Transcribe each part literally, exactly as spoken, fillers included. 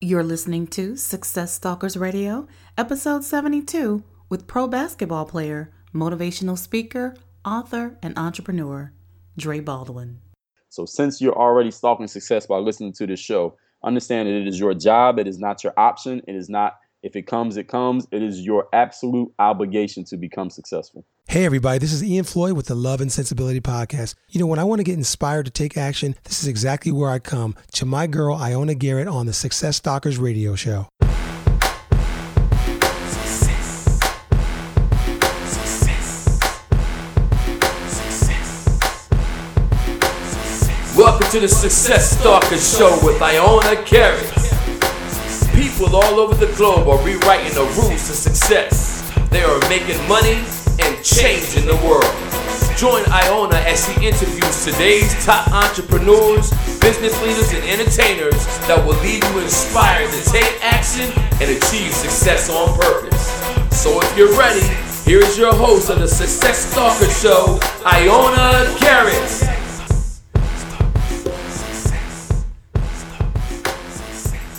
You're listening to Success Stalkers Radio, episode seventy-two, with pro basketball player, motivational speaker, author, and entrepreneur, Dre Baldwin. So since you're already stalking success by listening to this show, understand that it is your job. It is not your option. It is not, if it comes, it comes. It is your absolute obligation to become successful. Hey everybody, this is Ian Floyd with the Love and Sensibility Podcast. You know, when I want to get inspired to take action, this is exactly where I come to my girl, Iona Garrett, on the Success Stalkers Radio Show. Success. Success. Success. Success. Welcome to the Success Stalkers Show with Iona Garrett. People all over the globe are rewriting the rules to success. They are making money and changing the world. Join Iona as she interviews today's top entrepreneurs, business leaders, and entertainers that will leave you inspired to take action and achieve success on purpose. So if you're ready, here is your host of the Success Stalker Show, Iona Garrett.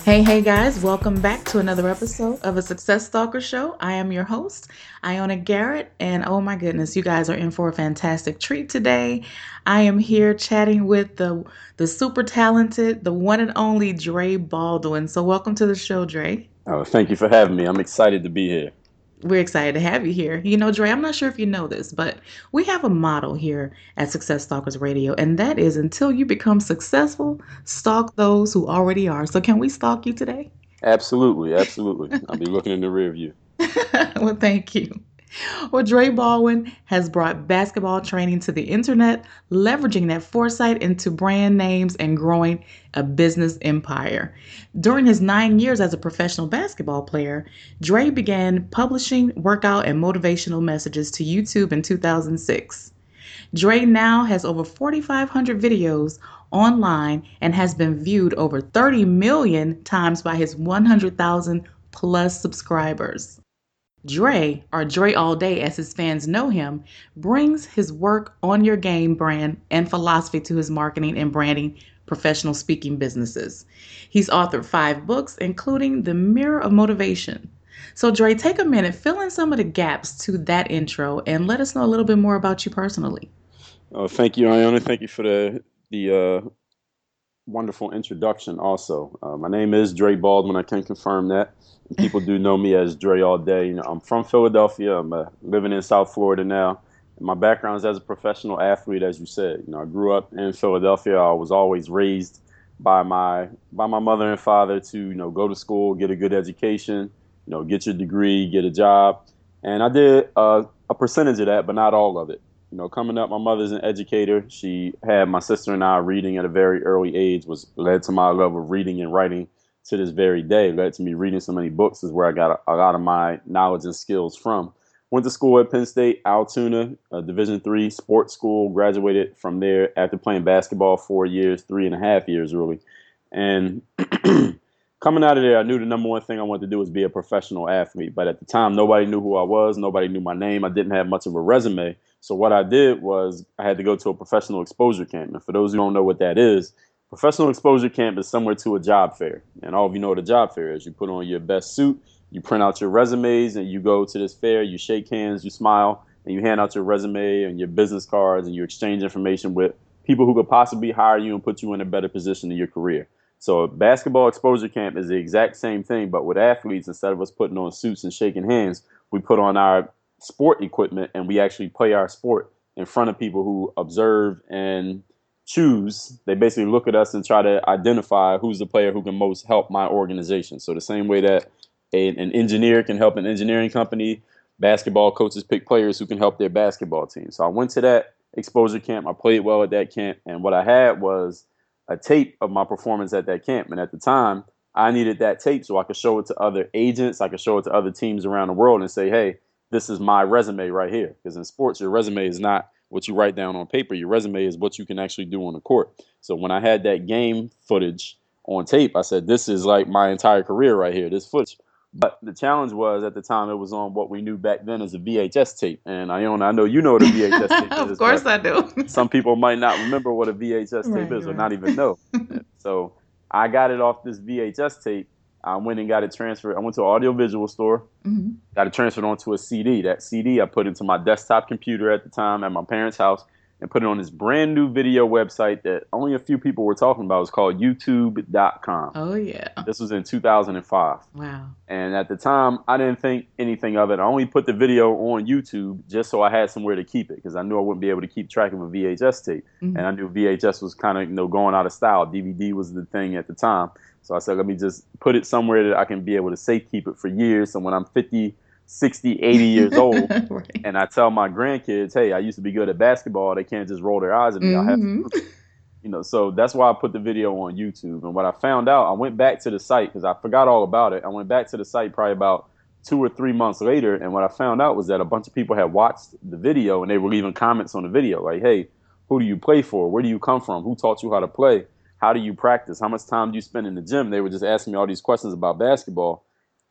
Hey, hey guys, welcome back to another episode of a Success Stalker Show. I am your host, Iona Garrett, and oh my goodness, you guys are in for a fantastic treat today. I am here chatting with the, the super talented, the one and only Dre Baldwin. So welcome to the show, Dre. Oh, thank you for having me. I'm excited to be here. We're excited to have you here. You know, Dre, I'm not sure if you know this, but we have a motto here at Success Stalkers Radio, and that is until you become successful, stalk those who already are. So can we stalk you today? Absolutely. Absolutely. I'll be looking in the rear view. Well, thank you. Well, Dre Baldwin has brought basketball training to the internet, leveraging that foresight into brand names and growing a business empire. During his nine years as a professional basketball player, Dre began publishing workout and motivational messages to YouTube in two thousand six. Dre now has over forty-five hundred videos online and has been viewed over thirty million times by his one hundred thousand plus subscribers. Dre, or Dre All Day as his fans know him, brings his Work On Your Game brand and philosophy to his marketing and branding professional speaking businesses. He's authored five books, including The Mirror of Motivation. So Dre, take a minute, fill in some of the gaps to that intro and let us know a little bit more about you personally. Oh, thank you, Iona. Thank you for the the uh, wonderful introduction also. Uh, my name is Dre Baldwin. I can confirm that. People do know me as Dre All Day. You know, I'm from Philadelphia. I'm uh, living in South Florida now. And my background is as a professional athlete, as you said. You know, I grew up in Philadelphia. I was always raised by my by my mother and father to, you know, go to school, get a good education, you know, get your degree, get a job. And I did uh, a percentage of that, but not all of it. You know, coming up, my mother's an educator. She had my sister and I reading at a very early age, was led to my love of reading and writing. To this very day, led to me reading so many books is where I got a, a lot of my knowledge and skills from. Went to school at Penn State Altoona, a Division three sports school, graduated from there after playing basketball four years, three and a half years really. And coming out of there, I knew the number one thing I wanted to do was be a professional athlete. But at the time, nobody knew who I was. Nobody knew my name. I didn't have much of a resume. So what I did was I had to go to a professional exposure camp. And for those who don't know what that is, professional exposure camp is similar to a job fair. And all of you know what a job fair is. You put on your best suit, you print out your resumes, and you go to this fair, you shake hands, you smile, and you hand out your resume and your business cards, and you exchange information with people who could possibly hire you and put you in a better position in your career. So a basketball exposure camp is the exact same thing, but with athletes, instead of us putting on suits and shaking hands, we put on our sport equipment and we actually play our sport in front of people who observe and choose. They basically look at us and try to identify who's the player who can most help my organization. So the same way that a, an engineer can help an engineering company, basketball coaches pick players who can help their basketball team. So I went to that exposure camp. I played well at that camp. And what I had was a tape of my performance at that camp. And at the time, I needed that tape so I could show it to other agents. I could show it to other teams around the world and say, hey, this is my resume right here. Because in sports, your resume is not what you write down on paper. Your resume is what you can actually do on the court. So when I had that game footage on tape, I said, this is like my entire career right here, this footage. But the challenge was at the time it was on what we knew back then as a V H S tape. And Iona, I know you know what a V H S tape is. Of course I do. Some people might not remember what a V H S tape right, is or right. not even know. So I got it off this V H S tape I went and got it transferred. I went to an audiovisual store, mm-hmm. got it transferred onto a C D. That C D I put into my desktop computer at the time at my parents' house and put it on this brand new video website that only a few people were talking about. It was called YouTube dot com. Oh, yeah. This was in two thousand five. Wow. And at the time, I didn't think anything of it. I only put the video on YouTube just so I had somewhere to keep it because I knew I wouldn't be able to keep track of a V H S tape. Mm-hmm. And I knew V H S was kind of you know, going out of style. D V D was the thing at the time. So I said, let me just put it somewhere that I can be able to safe keep it for years. So when I'm fifty, sixty, eighty years old, right. and I tell my grandkids, hey, I used to be good at basketball. They can't just roll their eyes at me. Mm-hmm. I have to, you know, so that's why I put the video on YouTube. And what I found out, I went back to the site because I forgot all about it. I went back to the site probably about two or three months later. And what I found out was that a bunch of people had watched the video and they were leaving comments on the video. Like, hey, who do you play for? Where do you come from? Who taught you how to play? How do you practice? How much time do you spend in the gym? They were just asking me all these questions about basketball.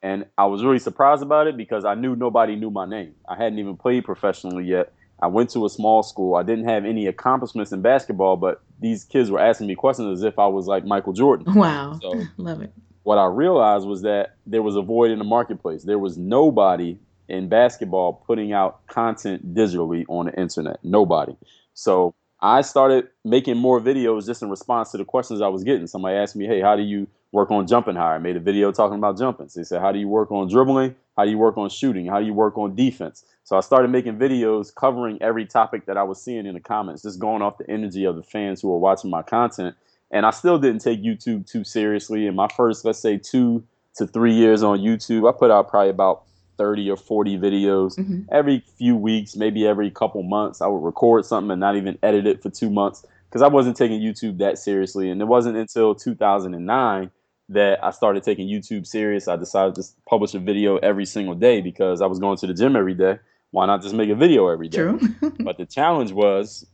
And I was really surprised about it because I knew nobody knew my name. I hadn't even played professionally yet. I went to a small school. I didn't have any accomplishments in basketball, but these kids were asking me questions as if I was like Michael Jordan. Wow. So love it. What I realized was that there was a void in the marketplace. There was nobody in basketball putting out content digitally on the internet. Nobody. So I started making more videos just in response to the questions I was getting. Somebody asked me, hey, how do you work on jumping higher? I made a video talking about jumping. So they said, how do you work on dribbling? How do you work on shooting? How do you work on defense? So I started making videos covering every topic that I was seeing in the comments, just going off the energy of the fans who were watching my content. And I still didn't take YouTube too seriously. In my first, let's say, two to three years on YouTube, I put out probably about thirty or forty videos. Mm-hmm. Every few weeks, maybe every couple months, I would record something and not even edit it for two months because I wasn't taking YouTube that seriously. And it wasn't until two thousand nine that I started taking YouTube serious. I decided to publish a video every single day because I was going to the gym every day. Why not just make a video every day? True. But the challenge was,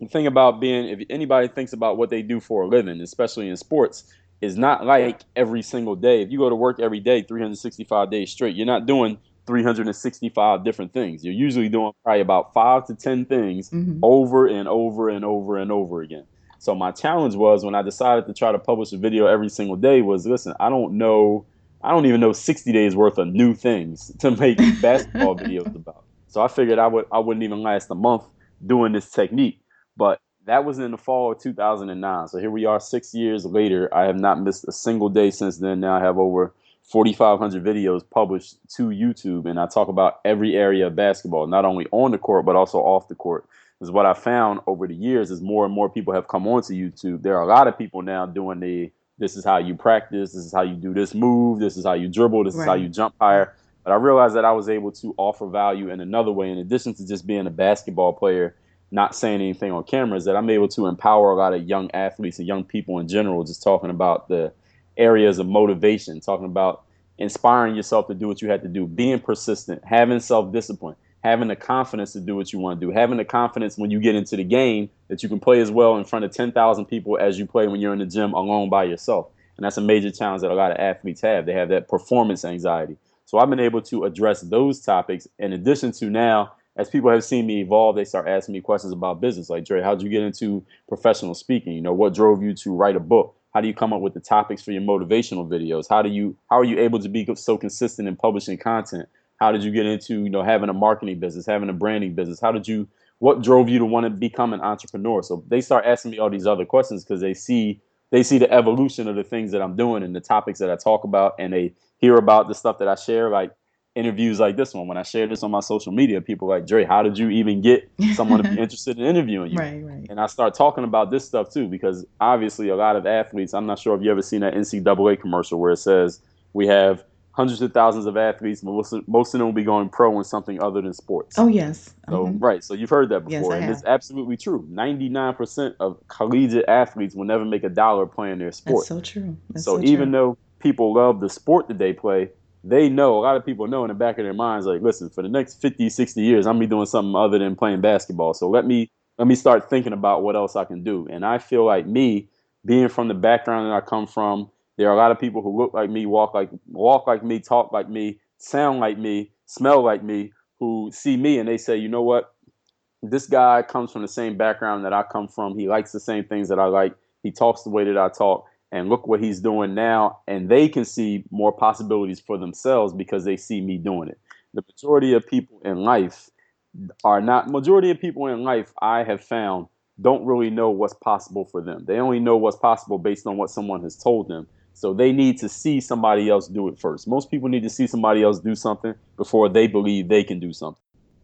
the thing about being, if anybody thinks about what they do for a living, especially in sports, is not like every single day. If you go to work every day, three hundred sixty-five days straight, you're not doing three hundred sixty-five different things. You're usually doing probably about five to ten things mm-hmm. over and over and over and over again. So my challenge was when I decided to try to publish a video every single day was, listen, I don't know, I don't even know sixty days worth of new things to make basketball videos about. So I figured I would, I wouldn't even last a month doing this technique. But that was in the fall of two thousand nine. So here we are six years later. I have not missed a single day since then. Now I have over forty-five hundred videos published to YouTube. And I talk about every area of basketball, not only on the court, but also off the court. Because what I found over the years is more and more people have come onto YouTube. There are a lot of people now doing the, this is how you practice. This is how you do this move. This is how you dribble. This right. is how you jump higher. But I realized that I was able to offer value in another way. In addition to just being a basketball player, not saying anything on camera, is that I'm able to empower a lot of young athletes and young people in general, just talking about the areas of motivation, talking about inspiring yourself to do what you had to do, being persistent, having self-discipline, having the confidence to do what you want to do, having the confidence when you get into the game that you can play as well in front of ten thousand people as you play when you're in the gym alone by yourself. And that's a major challenge that a lot of athletes have. They have that performance anxiety. So I've been able to address those topics in addition to now, as people have seen me evolve, they start asking me questions about business. Like, Dre, how'd you get into professional speaking? You know, what drove you to write a book? How do you come up with the topics for your motivational videos? How do you, how are you able to be so consistent in publishing content? How did you get into, you know, having a marketing business, having a branding business? How did you, what drove you to want to become an entrepreneur? So they start asking me all these other questions because they see, they see the evolution of the things that I'm doing and the topics that I talk about, and they hear about the stuff that I share, like interviews like this one. When I share this on my social media, people are like, Dre, how did you even get someone to be interested in interviewing you? Right, right. And I start talking about this stuff too, because obviously a lot of athletes, I'm not sure if you ever seen that N C double A commercial where it says we have hundreds of thousands of athletes, most of them will be going pro in something other than sports. Oh, yes. So, mm-hmm. Right. So you've heard that before. Yes, I and have. It's absolutely true. ninety-nine percent of collegiate athletes will never make a dollar playing their sport. That's so true. That's so, so even true. Though people love the sport that they play, they know, a lot of people know in the back of their minds, like, listen, for the next fifty, sixty years, I'm going to be doing something other than playing basketball. So let me let me start thinking about what else I can do. And I feel like me, being from the background that I come from, there are a lot of people who look like me, walk like walk like me, talk like me, sound like me, smell like me, who see me and they say, you know what? This guy comes from the same background that I come from. He likes the same things that I like. He talks the way that I talk. and look what he's doing now. And they can see more possibilities for themselves because they see me doing it. The majority of people in life are not, majority of people in life I have found don't really know what's possible for them. They only know what's possible based on what someone has told them. So they need to see somebody else do it first. Most people need to see somebody else do something before they believe they can do something.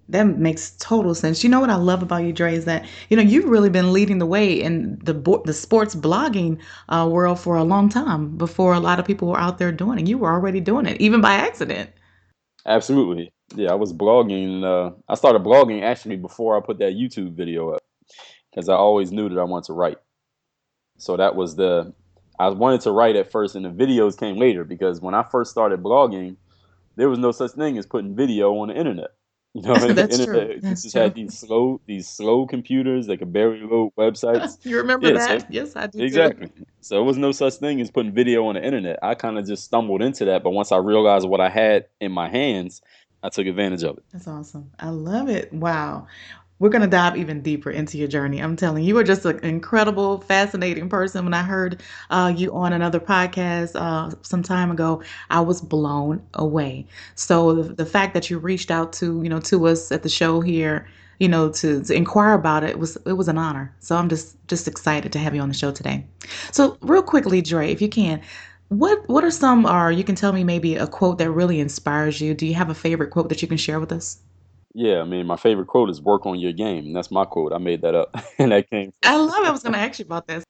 That makes total sense. You know what I love about you, Dre, is that, you know, you've really been leading the way in the bo- the sports blogging uh, world for a long time before a lot of people were out there doing it. You were already doing it, even by accident. Absolutely. Yeah, I was blogging. Uh, I started blogging actually before I put that YouTube video up because I always knew that I wanted to write. So that was the... I wanted to write at first and the videos came later because when I first started blogging, there was no such thing as putting video on the internet. You know, the That's internet true. That's just true. Had these slow, these slow computers that could barely load websites. You remember yes, that? I, yes, I do. Exactly. Too. So there was no such thing as putting video on the internet. I kind of just stumbled into that. But once I realized what I had in my hands, I took advantage of it. That's awesome. I love it. Wow. We're going to dive even deeper into your journey. I'm telling you, you are just an incredible, fascinating person. When I heard uh, you on another podcast uh, some time ago, I was blown away. So the, the fact that you reached out to, you know, to us at the show here, you know, to, to inquire about it was, it was an honor. So I'm just, just excited to have you on the show today. So real quickly, Dre, if you can, what, what are some, or you can tell me maybe a quote that really inspires you. Do you have a favorite quote that you can share with us? Yeah, I mean, my favorite quote is "Work on your game." And that's my quote. I made that up, and that came. From- I love it. I was going to ask you about this.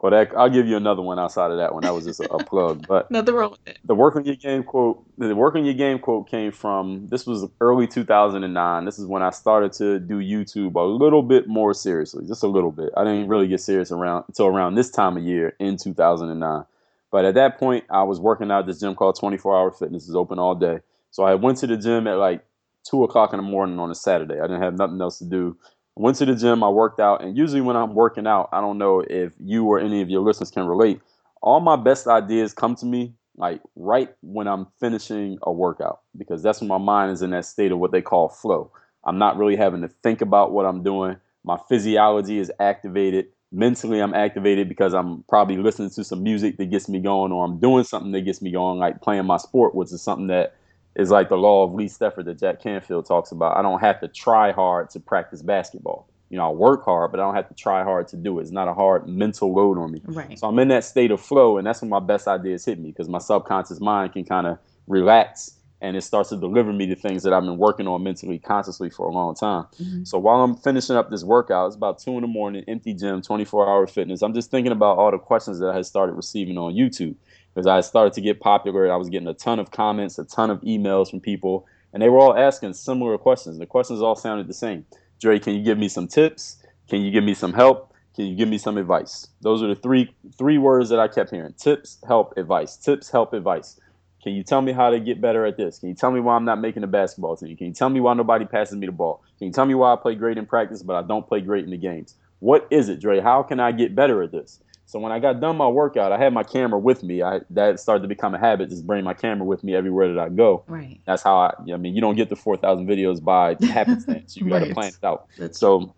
Well, that, I'll give you another one outside of that one. That was just a, a plug, but nothing wrong with it. The "Work on your game" quote. The "Work on your game" quote came from. This was early two thousand nine. This is when I started to do YouTube a little bit more seriously, just a little bit. I didn't really get serious around until around this time of year in two thousand nine. But at that point, I was working out at this gym called twenty-four hour fitness. It's open all day, so I went to the gym at like two o'clock in the morning on a Saturday. I didn't have nothing else to do. I went to the gym, I worked out, and usually when I'm working out, I don't know if you or any of your listeners can relate, all my best ideas come to me like right when I'm finishing a workout because that's when my mind is in that state of what they call flow. I'm not really having to think about what I'm doing. My physiology is activated. Mentally, I'm activated because I'm probably listening to some music that gets me going, or I'm doing something that gets me going, like playing my sport, which is something that is like the law of least effort that Jack Canfield talks about. I don't have to try hard to practice basketball. You know, I work hard, but I don't have to try hard to do it. It's not a hard mental load on me. Right. So I'm in that state of flow, and that's when my best ideas hit me because my subconscious mind can kind of relax, and it starts to deliver me the things that I've been working on mentally, consciously for a long time. Mm-hmm. So while I'm finishing up this workout, it's about two in the morning, empty gym, twenty-four hour fitness. I'm just thinking about all the questions that I had started receiving on YouTube. Because I started to get popular, I was getting a ton of comments, a ton of emails from people, and they were all asking similar questions. The questions all sounded the same. Dre, can you give me some tips? Can you give me some help? Can you give me some advice? Those are the three three words that I kept hearing. Tips, help, advice. Tips, help, advice. Can you tell me how to get better at this? Can you tell me why I'm not making the basketball team? Can you tell me why nobody passes me the ball? Can you tell me why I play great in practice, but I don't play great in the games? What is it, Dre? How can I get better at this? So when I got done my workout, I had my camera with me. I, that started to become a habit, just bring my camera with me everywhere that I go. Right. That's how I, I mean, you don't get the four thousand videos by happenstance. You got to plan it out. That's so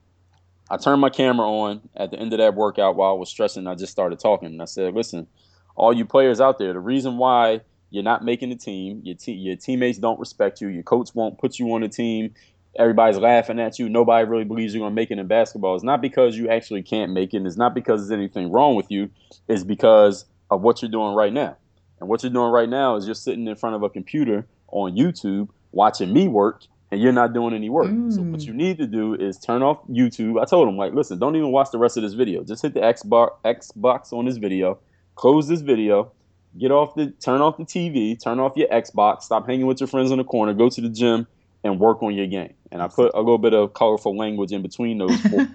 I turned my camera on at the end of that workout while I was stressing. I just started talking and I said, listen, all you players out there, the reason why you're not making the team, your, te- your teammates don't respect you, your coach won't put you on the team, everybody's laughing at you, nobody really believes you're going to make it in basketball. It's not because you actually can't make it. And it's not because there's anything wrong with you. It's because of what you're doing right now. And what you're doing right now is you're sitting in front of a computer on YouTube watching me work, and you're not doing any work. Mm. So what you need to do is turn off YouTube. I told him, like, listen, don't even watch the rest of this video. Just hit the X bar, Xbox on this video, close this video, get off the, turn off the T V, turn off your Xbox, stop hanging with your friends in the corner, go to the gym, and work on your game. And I put a little bit of colorful language in between those four.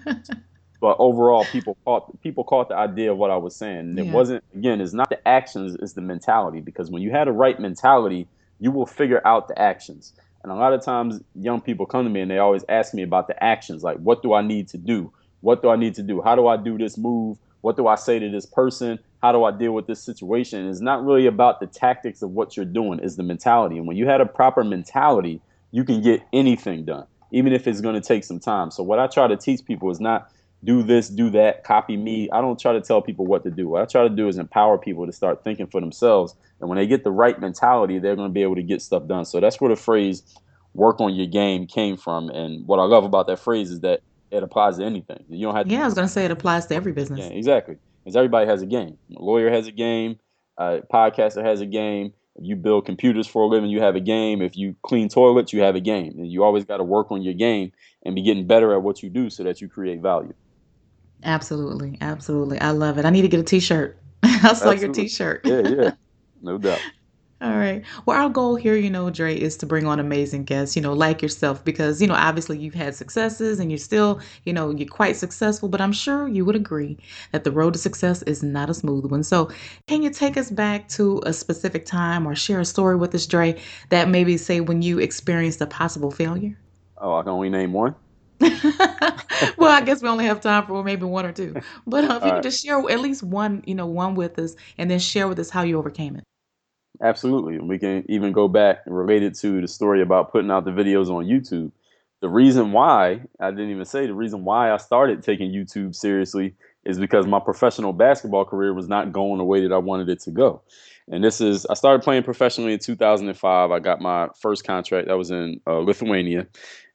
But overall, people caught people caught the idea of what I was saying. And yeah. It wasn't, again, it's not the actions, it's the mentality. Because when you have the right mentality, you will figure out the actions. And a lot of times, young people come to me and they always ask me about the actions. Like, what do I need to do? What do I need to do? How do I do this move? What do I say to this person? How do I deal with this situation? And it's not really about the tactics of what you're doing, it's the mentality. And when you had a proper mentality, you can get anything done, even if it's going to take some time. So what I try to teach people is not do this, do that, copy me. I don't try to tell people what to do. What I try to do is empower people to start thinking for themselves. And when they get the right mentality, they're going to be able to get stuff done. So that's where the phrase work on your game came from. And what I love about that phrase is that it applies to anything. You don't have to. Yeah, I was going to say it applies to every business. Yeah, exactly. Because everybody has a game. A lawyer has a game. A podcaster has a game. If you build computers for a living, you have a game. If you clean toilets, you have a game. And you always got to work on your game and be getting better at what you do so that you create value. Absolutely. Absolutely. I love it. I need to get a T-shirt. I saw Absolutely. Your T-shirt. Yeah, yeah. No doubt. All right. Well, our goal here, you know, Dre, is to bring on amazing guests, you know, like yourself, because, you know, obviously you've had successes and you're still, you know, you're quite successful. But I'm sure you would agree that the road to success is not a smooth one. So can you take us back to a specific time or share a story with us, Dre, that maybe say when you experienced a possible failure? Oh, I can only name one. Well, I guess we only have time for maybe one or two. But uh, if you could just share at least one, you know, one with us and then share with us how you overcame it. Absolutely. And we can even go back and relate it to the story about putting out the videos on YouTube. The reason why I didn't even say the reason why I started taking YouTube seriously is because my professional basketball career was not going the way that I wanted it to go. And this is I started playing professionally in two thousand five. I got my first contract. That was in uh, Lithuania.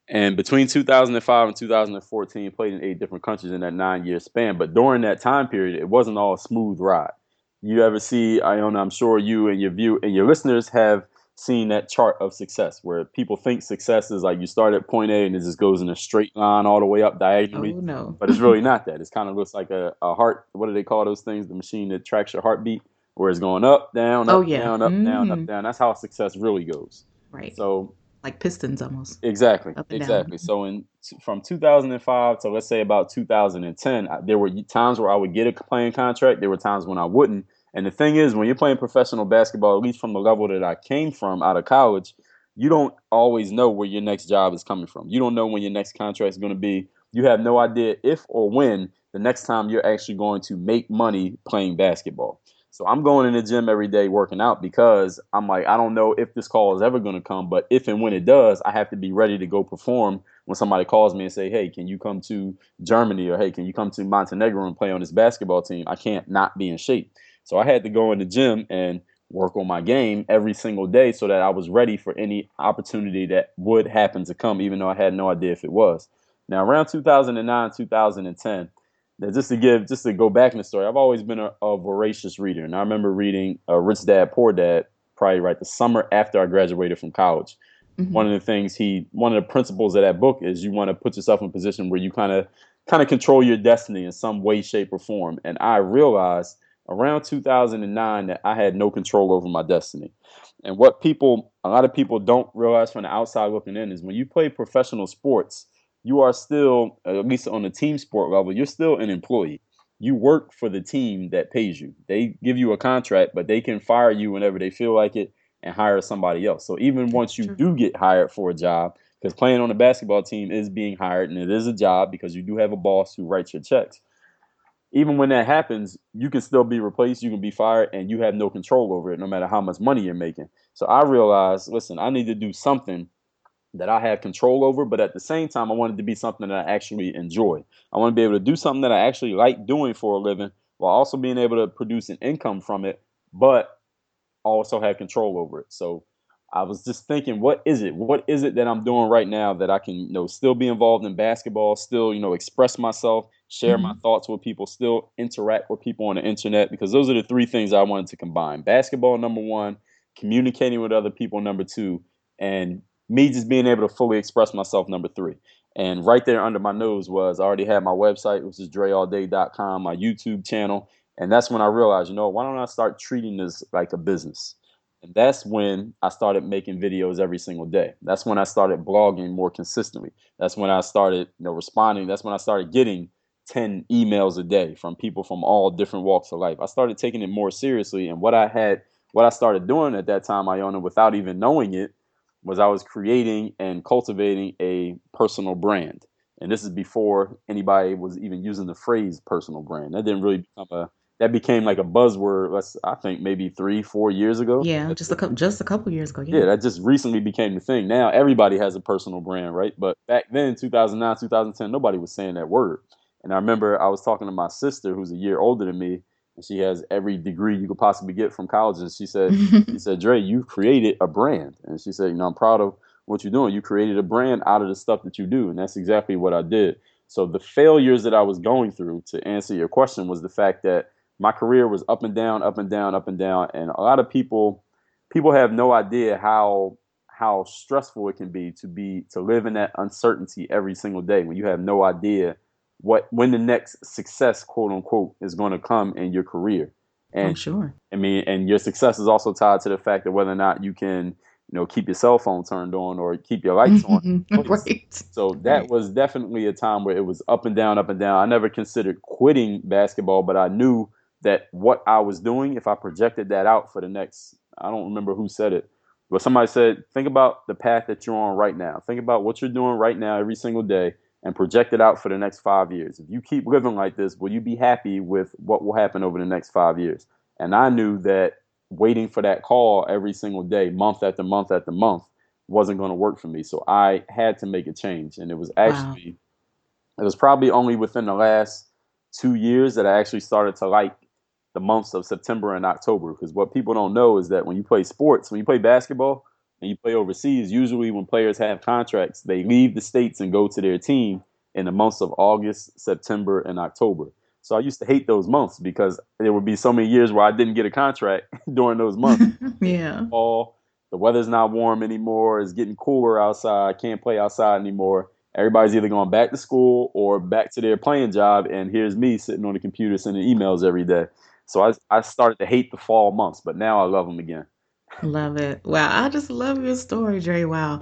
And between two thousand five and two thousand fourteen, played in eight different countries in that nine year span. But during that time period, it wasn't all a smooth ride. You ever see, Iona, I'm sure you and your view and your listeners have seen that chart of success where people think success is like you start at point A and it just goes in a straight line all the way up diagonally. Oh, no. But it's really not that. It kind of looks like a, a heart. What do they call those things? The machine that tracks your heartbeat where it's going up, down, up, oh, yeah. down, up, mm. down, up, down. That's how success really goes. Right. So like pistons almost. Exactly. Exactly. Down. So in from two thousand five to let's say about two thousand ten, I, there were times where I would get a playing contract. There were times when I wouldn't. And the thing is, when you're playing professional basketball, at least from the level that I came from out of college, you don't always know where your next job is coming from. You don't know when your next contract is going to be. You have no idea if or when the next time you're actually going to make money playing basketball. So I'm going in the gym every day working out because I'm like, I don't know if this call is ever going to come, but if and when it does, I have to be ready to go perform when somebody calls me and say, hey, can you come to Germany or hey, can you come to Montenegro and play on this basketball team? I can't not be in shape. So I had to go in the gym and work on my game every single day so that I was ready for any opportunity that would happen to come, even though I had no idea if it was. Now, around two thousand nine, two thousand ten, just to give, just to go back in the story, I've always been a, a voracious reader. And I remember reading uh, Rich Dad, Poor Dad, probably right the summer after I graduated from college. Mm-hmm. One of the things he, one of the principles of that book is you want to put yourself in a position where you kind of, kind of control your destiny in some way, shape, or form. And I realized around two thousand nine that I had no control over my destiny. And what people, a lot of people don't realize from the outside looking in is when you play professional sports, you are still, at least on the team sport level, you're still an employee. You work for the team that pays you. They give you a contract, but they can fire you whenever they feel like it and hire somebody else. So even That's once you true. do get hired for a job, because playing on a basketball team is being hired and it is a job because you do have a boss who writes your checks. Even when that happens, you can still be replaced, you can be fired, and you have no control over it, no matter how much money you're making. So I realized, listen, I need to do something that I have control over, but at the same time, I wanted to be something that I actually enjoy. I want to be able to do something that I actually like doing for a living while also being able to produce an income from it, but also have control over it. So I was just thinking, what is it? What is it that I'm doing right now that I can, you know, still be involved in basketball, still, you know, express myself, share mm-hmm. my thoughts with people, still interact with people on the internet, because those are the three things I wanted to combine. Basketball, number one, communicating with other people, number two, and me just being able to fully express myself, number three. And right there under my nose was I already had my website, which is dre all day dot com, my YouTube channel. And that's when I realized, you know, why don't I start treating this like a business? And that's when I started making videos every single day. That's when I started blogging more consistently. That's when I started, you know, responding. That's when I started getting ten emails a day from people from all different walks of life. I started taking it more seriously. And what I had, what I started doing at that time, Iona, without even knowing it, was I was creating and cultivating a personal brand. And this is before anybody was even using the phrase personal brand. That didn't really become a That became like a buzzword, let's, I think, maybe three, four years ago. Yeah, That's just a, co- just a couple years ago. Yeah. yeah, that just recently became the thing. Now everybody has a personal brand, right? But back then, two thousand nine, two thousand ten, nobody was saying that word. And I remember I was talking to my sister, who's a year older than me, and she has every degree you could possibly get from college. And she said, she said, Dre, you've created a brand. And she said, you know, I'm proud of what you're doing. You created a brand out of the stuff that you do. And that's exactly what I did. So the failures that I was going through, to answer your question, was the fact that my career was up and down, up and down, up and down. And a lot of people, people have no idea how how stressful it can be to be to live in that uncertainty every single day when you have no idea what when the next success, quote unquote, is going to come in your career. And I'm sure. I mean, and your success is also tied to the fact that whether or not you can, you know, keep your cell phone turned on or keep your lights on. Right. So that right. was definitely a time where it was up and down, up and down. I never considered quitting basketball, but I knew that what I was doing, if I projected that out for the next, I don't remember who said it, but somebody said, think about the path that you're on right now. Think about what you're doing right now every single day and project it out for the next five years. If you keep living like this, will you be happy with what will happen over the next five years? And I knew that waiting for that call every single day, month after month after month, wasn't going to work for me. So I had to make a change. And it was actually, wow. it was probably only within the last two years that I actually started to like the months of September and October. Because what people don't know is that when you play sports, when you play basketball and you play overseas, usually when players have contracts, they leave the States and go to their team in the months of August, September, and October. So I used to hate those months because there would be so many years where I didn't get a contract during those months. Yeah. All, the weather's not warm anymore. It's getting cooler outside. I can't play outside anymore. Everybody's either going back to school or back to their playing job. And here's me sitting on the computer sending emails every day. So I I started to hate the fall months, but now I love them again. Love it. Wow. I just love your story, Dre. Wow.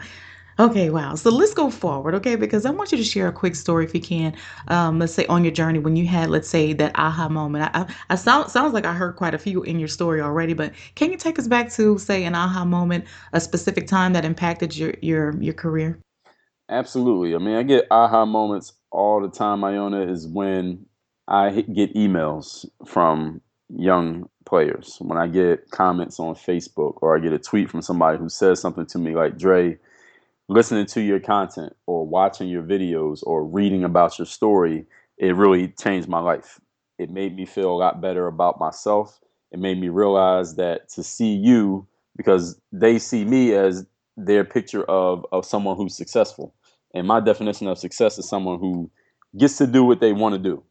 Okay. Wow. So let's go forward. Okay. Because I want you to share a quick story if you can. Um, let's say on your journey when you had, let's say, that aha moment. I, I, I sound, sounds like I heard quite a few in your story already, but can you take us back to, say, an aha moment, a specific time that impacted your, your, your career? Absolutely. I mean, I get aha moments all the time. Iona, is when I get emails from young players, when I get comments on Facebook or I get a tweet from somebody who says something to me like, Dre, listening to your content or watching your videos or reading about your story, it really changed my life. It made me feel a lot better about myself. It made me realize that to see you, because they see me as their picture of, of someone who's successful. And my definition of success is someone who gets to do what they want to do.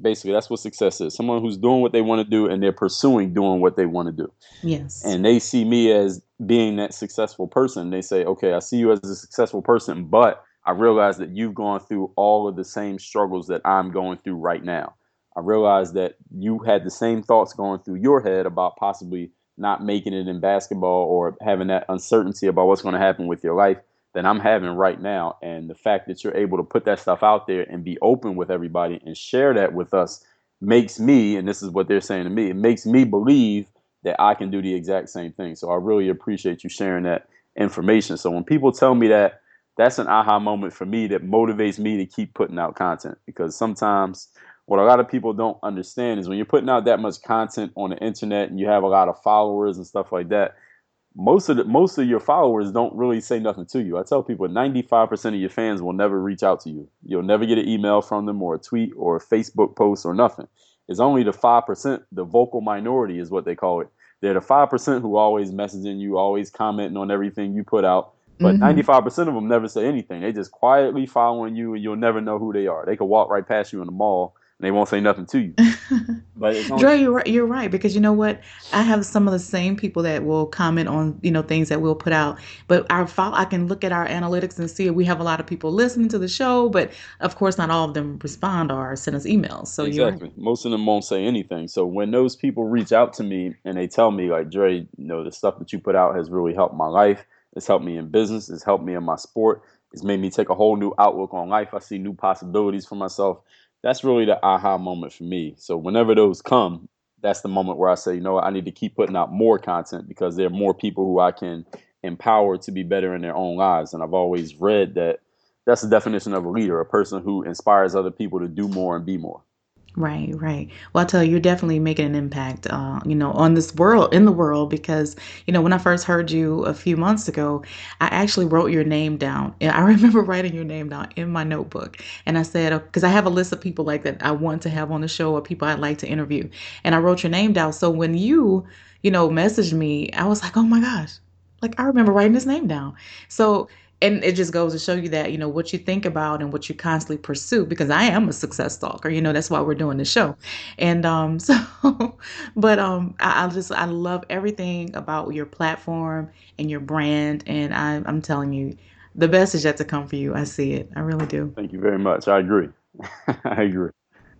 Basically, that's what success is. Someone who's doing what they want to do and they're pursuing doing what they want to do. Yes. And they see me as being that successful person. They say, okay, I see you as a successful person, but I realize that you've gone through all of the same struggles that I'm going through right now. I realize that you had the same thoughts going through your head about possibly not making it in basketball or having that uncertainty about what's going to happen with your life that I'm having right now. And the fact that you're able to put that stuff out there and be open with everybody and share that with us makes me, and this is what they're saying to me, it makes me believe that I can do the exact same thing. So I really appreciate you sharing that information. So when people tell me that, that's an aha moment for me that motivates me to keep putting out content. Because sometimes what a lot of people don't understand is when you're putting out that much content on the internet and you have a lot of followers and stuff like that, Most of the, most of your followers don't really say nothing to you. I tell people ninety-five percent of your fans will never reach out to you. You'll never get an email from them or a tweet or a Facebook post or nothing. It's only the five percent, the vocal minority is what they call it. They're the five percent who always messaging you, always commenting on everything you put out. But mm-hmm. ninety-five percent of them never say anything. They just quietly following you and you'll never know who they are. They could walk right past you in the mall. They won't say nothing to you. But it's only- Dre, you're right, you're right. Because you know what? I have some of the same people that will comment on, you know, things that we'll put out. But our follow- I can look at our analytics and see if we have a lot of people listening to the show. But, of course, not all of them respond or send us emails. So exactly. You're right. Most of them won't say anything. So when those people reach out to me and they tell me, like, Dre, you know, the stuff that you put out has really helped my life. It's helped me in business. It's helped me in my sport. It's made me take a whole new outlook on life. I see new possibilities for myself. That's really the aha moment for me. So whenever those come, that's the moment where I say, you know, I need to keep putting out more content because there are more people who I can empower to be better in their own lives. And I've always read that that's the definition of a leader, a person who inspires other people to do more and be more. Right, right. Well, I tell you, you're definitely making an impact, uh, you know, on this world, in the world, because, you know, when I first heard you a few months ago, I actually wrote your name down. And I remember writing your name down in my notebook. And I said, because I have a list of people like that I want to have on the show or people I'd like to interview. And I wrote your name down. So when you, you know, messaged me, I was like, oh my gosh, like I remember writing his name down. So and it just goes to show you that, you know, what you think about and what you constantly pursue, because I am a success stalker, you know, that's why we're doing the show. And um, so, but um, I, I just, I love everything about your platform and your brand. And I, I'm telling you, the best is yet to come for you. I see it. I really do. Thank you very much. I agree. I agree.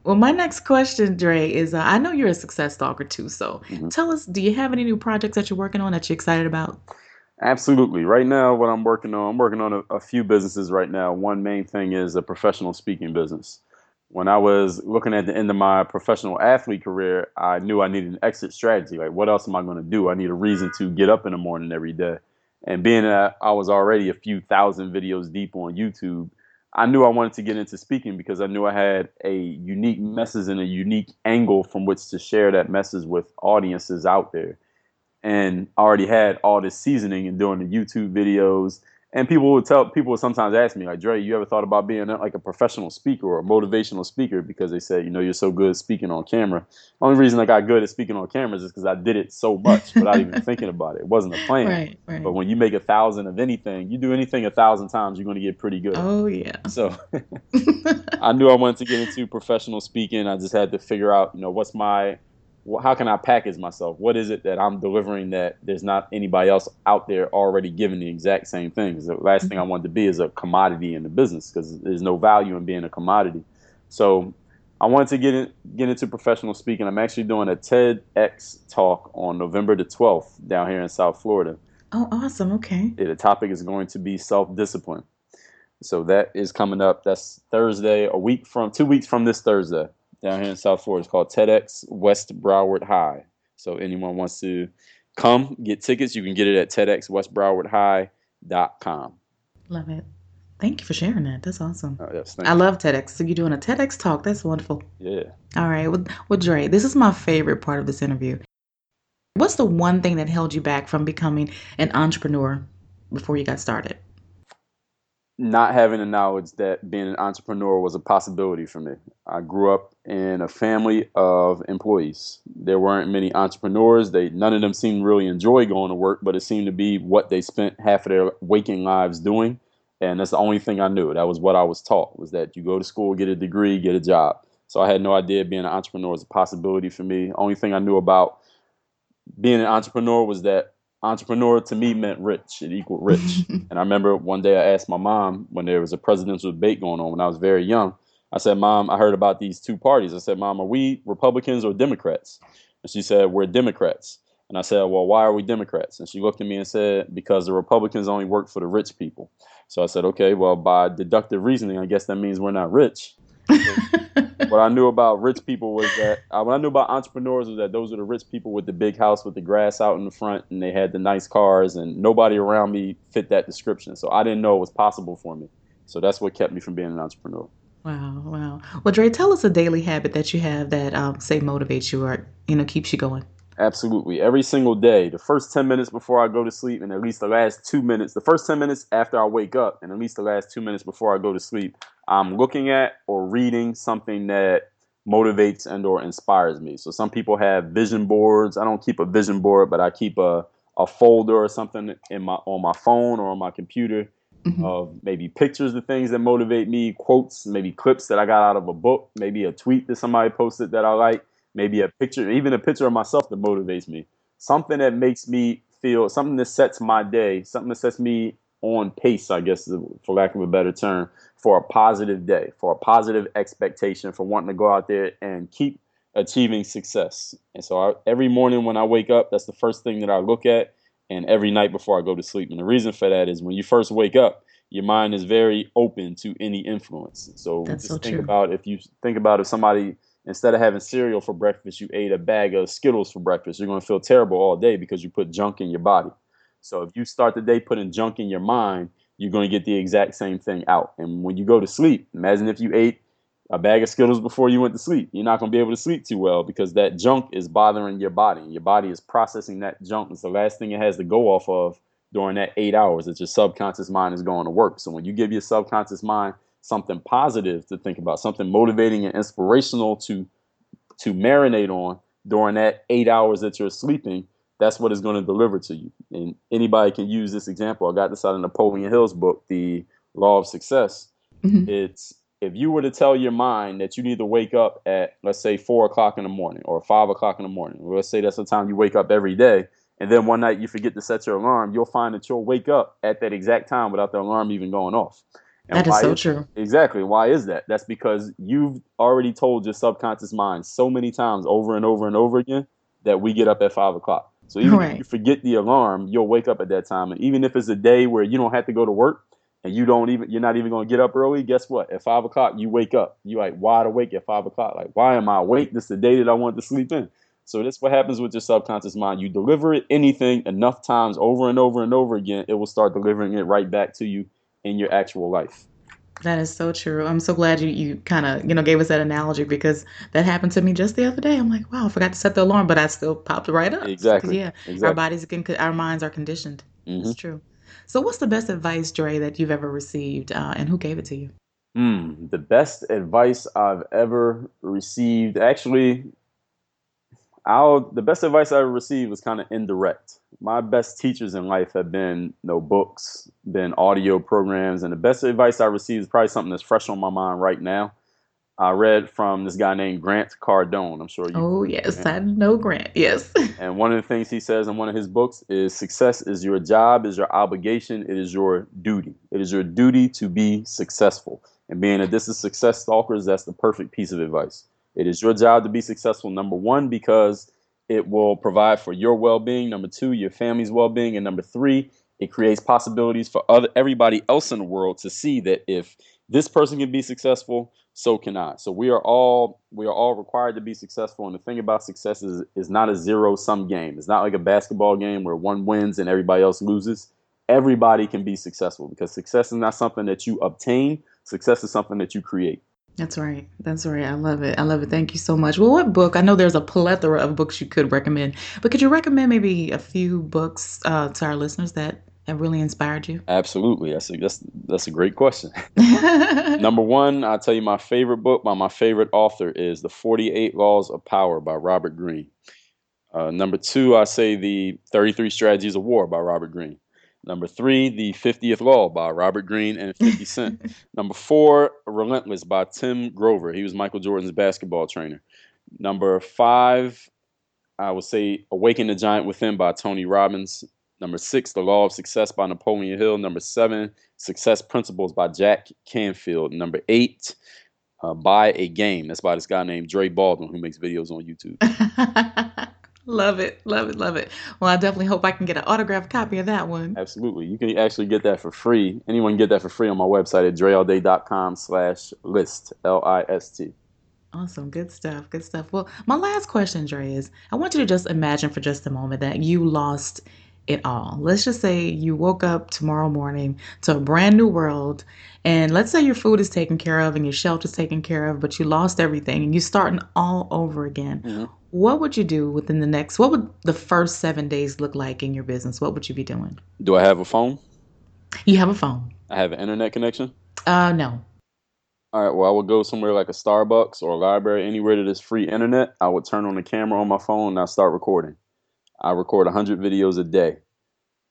Well, my next question, Dre, is uh, I know you're a success stalker too. So mm-hmm. tell us, do you have any new projects that you're working on that you're excited about? Absolutely. Right now, what I'm working on, I'm working on a, a few businesses right now. One main thing is a professional speaking business. When I was looking at the end of my professional athlete career, I knew I needed an exit strategy. Like, what else am I going to do? I need a reason to get up in the morning every day. And being that I was already a few thousand videos deep on YouTube, I knew I wanted to get into speaking because I knew I had a unique message and a unique angle from which to share that message with audiences out there. And I already had all this seasoning and doing the YouTube videos. And people would tell people would sometimes ask me, like, Dre, you ever thought about being like a professional speaker or a motivational speaker? Because they said, you know, you're so good speaking on camera. The only reason I got good at speaking on camera is because I did it so much without even thinking about it. It wasn't a plan. Right, right. But when you make a thousand of anything, you do anything a thousand times, you're going to get pretty good. Oh, yeah. So I knew I wanted to get into professional speaking. I just had to figure out, you know, what's my how can I package myself? What is it that I'm delivering that there's not anybody else out there already giving the exact same things? The last mm-hmm. thing I wanted to be is a commodity in the business because there's no value in being a commodity. So I wanted to get in, get into professional speaking. I'm actually doing a TEDx talk on November the twelfth down here in South Florida. Oh, awesome. Okay. Yeah, the topic is going to be self-discipline. So that is coming up. That's Thursday, a week from two weeks from this Thursday. Down here in South Florida. It's called TEDx West Broward High. So anyone wants to come get tickets, you can get it at TEDx West Broward High dot com. Love it. Thank you for sharing that. That's awesome. Oh, yes, I you. love TEDx. So you're doing a TEDx talk. That's wonderful. Yeah. All right. Well, well, Dre, this is my favorite part of this interview. What's the one thing that held you back from becoming an entrepreneur before you got started? Not having the knowledge that being an entrepreneur was a possibility for me. I grew up in a family of employees. There weren't many entrepreneurs. They none of them seemed really enjoy going to work, but it seemed to be what they spent half of their waking lives doing. And that's the only thing I knew. That was what I was taught, was that you go to school, get a degree, get a job. So I had no idea being an entrepreneur was a possibility for me. Only thing I knew about being an entrepreneur was that entrepreneur to me meant rich. It equaled rich. And I remember one day I asked my mom when there was a presidential debate going on when I was very young. I said, Mom, I heard about these two parties. I said, Mom, are we Republicans or Democrats? And she said, we're Democrats. And I said, well, why are we Democrats? And she looked at me and said, because the Republicans only work for the rich people. So I said, okay, well, by deductive reasoning, I guess that means we're not rich. What I knew about rich people was that uh, what I knew about entrepreneurs was that those are the rich people with the big house with the grass out in the front, and they had the nice cars, and nobody around me fit that description. So I didn't know it was possible for me. So that's what kept me from being an entrepreneur. Wow, wow. Well, Dre, tell us a daily habit that you have that um, say motivates you or you know keeps you going. Absolutely. Every single day, the first ten minutes before I go to sleep and at least the last two minutes, the first ten minutes after I wake up and at least the last two minutes before I go to sleep, I'm looking at or reading something that motivates and or inspires me. So some people have vision boards. I don't keep a vision board, but I keep a, a folder or something in my on my phone or on my computer mm-hmm. of maybe pictures of things that motivate me, quotes, maybe clips that I got out of a book, maybe a tweet that somebody posted that I like. Maybe a picture, even a picture of myself that motivates me. Something that makes me feel, something that sets my day, something that sets me on pace, I guess, for lack of a better term, for a positive day, for a positive expectation, for wanting to go out there and keep achieving success. And so I, every morning when I wake up, that's the first thing that I look at, and every night before I go to sleep. And the reason for that is when you first wake up, your mind is very open to any influence. So that's just so think true. about if you think about if somebody... Instead of having cereal for breakfast, you ate a bag of Skittles for breakfast. You're going to feel terrible all day because you put junk in your body. So if you start the day putting junk in your mind, you're going to get the exact same thing out. And when you go to sleep, imagine if you ate a bag of Skittles before you went to sleep. You're not going to be able to sleep too well because that junk is bothering your body. Your body is processing that junk. It's the last thing it has to go off of during that eight hours that your subconscious mind is going to work. So when you give your subconscious mind something positive to think about, something motivating and inspirational to to marinate on during that eight hours that you're sleeping, that's what it's going to deliver to you. And anybody can use this example. I got this out of Napoleon Hill's book, The Law of Success. Mm-hmm. It's if you were to tell your mind that you need to wake up at, let's say, four o'clock in the morning or five o'clock in the morning. Let's say that's the time you wake up every day. And then one night you forget to set your alarm. You'll find that you'll wake up at that exact time without the alarm even going off. And that is so is, true. Exactly. Why is that? That's because you've already told your subconscious mind so many times over and over and over again that we get up at five o'clock. So even right. if you forget the alarm, you'll wake up at that time. And even if it's a day where you don't have to go to work, and you don't even, you're not even going to get up early, guess what? At five o'clock, you wake up. You're like wide awake at five o'clock. Like, why am I awake? This is the day that I want to sleep in. So that's what happens with your subconscious mind. You deliver it anything enough times over and over and over again, it will start delivering it right back to you in your actual life. That is so true. I'm so glad you, you kind of, you know, gave us that analogy because that happened to me just the other day. I'm like, wow, I forgot to set the alarm, but I still popped right up. Exactly. Yeah, exactly. Our bodies, can, our minds are conditioned. Mm-hmm. It's true. So what's the best advice, Dre, that you've ever received uh, and who gave it to you? Mm, the best advice I've ever received, actually, I'll, the best advice I ever received was kind of indirect. My best teachers in life have been you know, books, been audio programs, and the best advice I received is probably something that's fresh on my mind right now. I read from this guy named Grant Cardone. I'm sure you Oh, yes. Him. I know Grant. Yes. And one of the things he says in one of his books is success is your job, is your obligation. It is your duty. It is your duty to be successful. And being that this is Success Stalkers, that's the perfect piece of advice. It is your job to be successful, number one, because it will provide for your well-being, number two, your family's well-being, and number three, it creates possibilities for other everybody else in the world to see that if this person can be successful, so can I. So we are all we are all required to be successful. And the thing about success is it's not a zero-sum game. It's not like a basketball game where one wins and everybody else loses. Everybody can be successful because success is not something that you obtain. Success is something that you create. That's right. That's right. I love it. I love it. Thank you so much. Well, what book? I know there's a plethora of books you could recommend, but could you recommend maybe a few books uh, to our listeners that have really inspired you? Absolutely. That's a, that's, that's a great question. Number one, I'll tell you my favorite book by my favorite author is The forty-eight Laws of Power by Robert Greene. Uh, number two, I say The thirty-three Strategies of War by Robert Greene. Number three, The fiftieth Law by Robert Greene and fifty Cent. Number four, Relentless by Tim Grover. He was Michael Jordan's basketball trainer. Number five, I would say Awaken the Giant Within by Tony Robbins. Number six, The Law of Success by Napoleon Hill. Number seven, Success Principles by Jack Canfield. Number eight, uh, Buy a Game. That's by this guy named Dre Baldwin who makes videos on YouTube. Love it. Love it. Love it. Well, I definitely hope I can get an autographed copy of that one. Absolutely. You can actually get that for free. Anyone can get that for free on my website at dreallday.com slash list, L I S T. Awesome. Good stuff. Good stuff. Well, my last question, Dre, is I want you to just imagine for just a moment that you lost it all. Let's just say you woke up tomorrow morning to a brand new world. And let's say your food is taken care of and your shelter's taken care of, but you lost everything and you're starting all over again. Mm-hmm. What would you do within the next, what would the first seven days look like in your business? What would you be doing? Do I have a phone? You have a phone. I have an internet connection? Uh, no. All right, well, I would go somewhere like a Starbucks or a library, anywhere that is free internet. I would turn on the camera on my phone and I'd start recording. I record one hundred videos a day,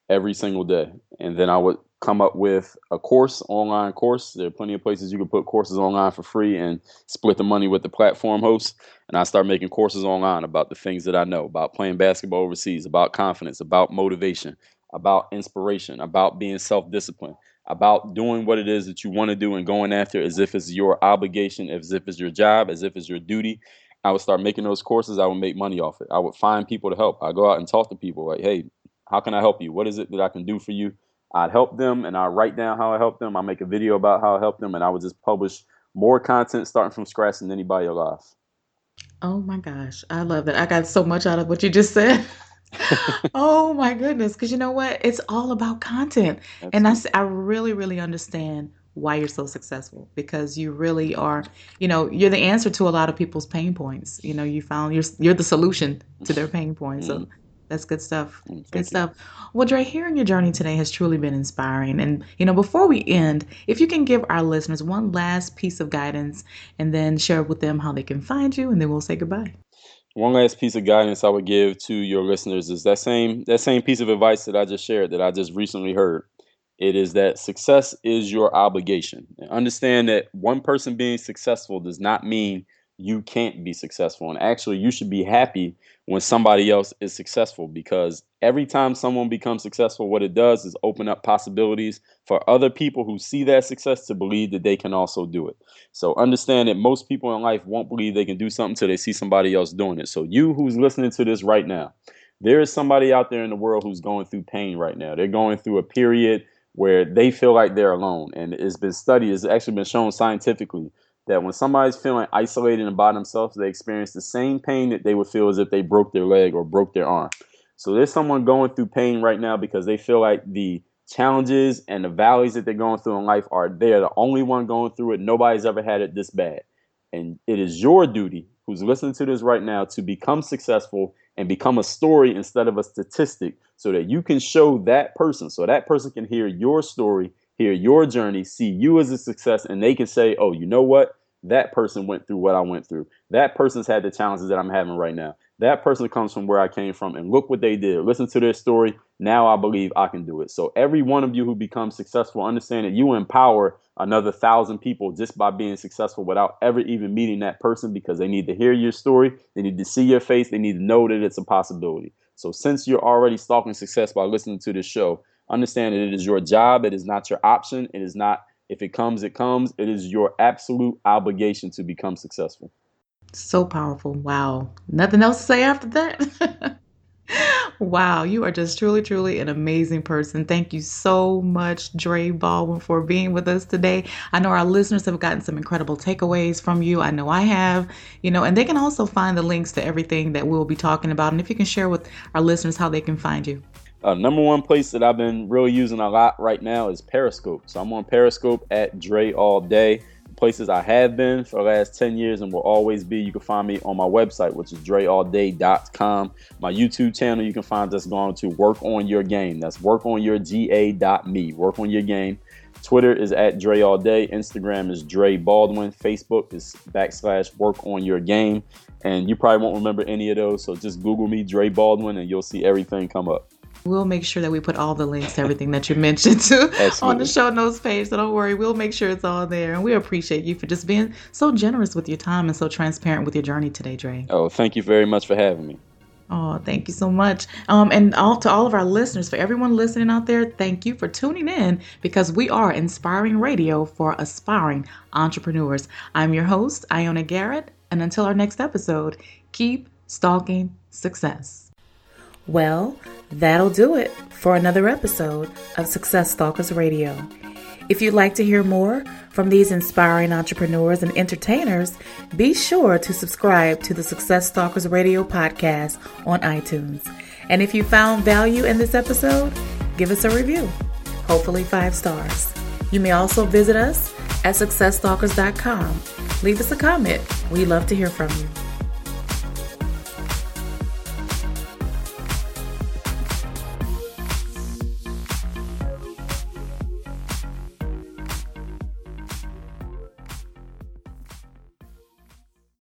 every single day. And then I would come up with a course, online course. There are plenty of places you can put courses online for free and split the money with the platform hosts. And I start making courses online about the things that I know, about playing basketball overseas, about confidence, about motivation, about inspiration, about being self-disciplined, about doing what it is that you want to do and going after as if it's your obligation, as if it's your job, as if it's your duty. I would start making those courses. I would make money off it. I would find people to help. I go out and talk to people like, hey, how can I help you? What is it that I can do for you? I'd help them and I write down how I helped them. I make a video about how I helped them and I would just publish more content starting from scratch than anybody alive. Oh my gosh. I love that. I got so much out of what you just said. Oh my goodness. Cause you know what? It's all about content. Absolutely. And I, I really, really understand why you're so successful, because you really are, you know, you're the answer to a lot of people's pain points. You know, you found you're, you're the solution to their pain points. So that's good stuff. Thank good you. stuff. Well, Dre, hearing your journey today has truly been inspiring. And, you know, before we end, if you can give our listeners one last piece of guidance and then share with them how they can find you, and then we'll say goodbye. One last piece of guidance I would give to your listeners is that same that same piece of advice that I just shared, that I just recently heard. It is that success is your obligation. And understand that one person being successful does not mean you can't be successful. And actually, you should be happy when somebody else is successful, because every time someone becomes successful, what it does is open up possibilities for other people who see that success to believe that they can also do it. So understand that most people in life won't believe they can do something until they see somebody else doing it. So you who's listening to this right now, there is somebody out there in the world who's going through pain right now. They're going through a period where they feel like they're alone. And it's been studied, it's actually been shown scientifically, that when somebody's feeling isolated and by themselves, they experience the same pain that they would feel as if they broke their leg or broke their arm. So there's someone going through pain right now because they feel like the challenges and the valleys that they're going through in life are they're the only one going through it. Nobody's ever had it this bad. And it is your duty, who's listening to this right now, to become successful and become a story instead of a statistic, so that you can show that person, so that person can hear your story, hear your journey, see you as a success, and they can say, oh, you know what? That person went through what I went through. That person's had the challenges that I'm having right now. That person comes from where I came from, and look what they did. Listen to their story. Now I believe I can do it. So every one of you who becomes successful, understand that you empower another thousand people just by being successful without ever even meeting that person, because they need to hear your story. They need to see your face. They need to know that it's a possibility. So since you're already stalking success by listening to this show, understand that it is your job. It is not your option. It is not, if it comes, it comes. It is your absolute obligation to become successful. So powerful. Wow. Nothing else to say after that. Wow. You are just truly, truly an amazing person. Thank you so much, Dre Baldwin, for being with us today. I know our listeners have gotten some incredible takeaways from you. I know I have, you know, and they can also find the links to everything that we'll be talking about. And if you can share with our listeners how they can find you. Uh, number one place that I've been really using a lot right now is Periscope. So I'm on Periscope at Dre All Day. Places I have been for the last ten years and will always be. You can find me on my website, which is dre all day dot com. My YouTube channel, you can find us going to Work On Your Game. That's Work On Your G A dot me. Work On Your Game. Twitter is at Dre All Day. Instagram is Dre Baldwin. Facebook is backslash Work On Your Game. And you probably won't remember any of those, so just Google me, Dre Baldwin, and you'll see everything come up. We'll make sure that we put all the links to everything that you mentioned to on the show notes page. So don't worry, we'll make sure it's all there. And we appreciate you for just being so generous with your time and so transparent with your journey today, Dre. Oh, thank you very much for having me. Oh, thank you so much. Um, and all to all of our listeners, for everyone listening out there, thank you for tuning in, because we are inspiring radio for aspiring entrepreneurs. I'm your host, Iona Garrett. And until our next episode, keep stalking success. Well, that'll do it for another episode of Success Stalkers Radio. If you'd like to hear more from these inspiring entrepreneurs and entertainers, be sure to subscribe to the Success Stalkers Radio podcast on iTunes. And if you found value in this episode, give us a review, hopefully five stars. You may also visit us at success stalkers dot com. Leave us a comment. We'd love to hear from you.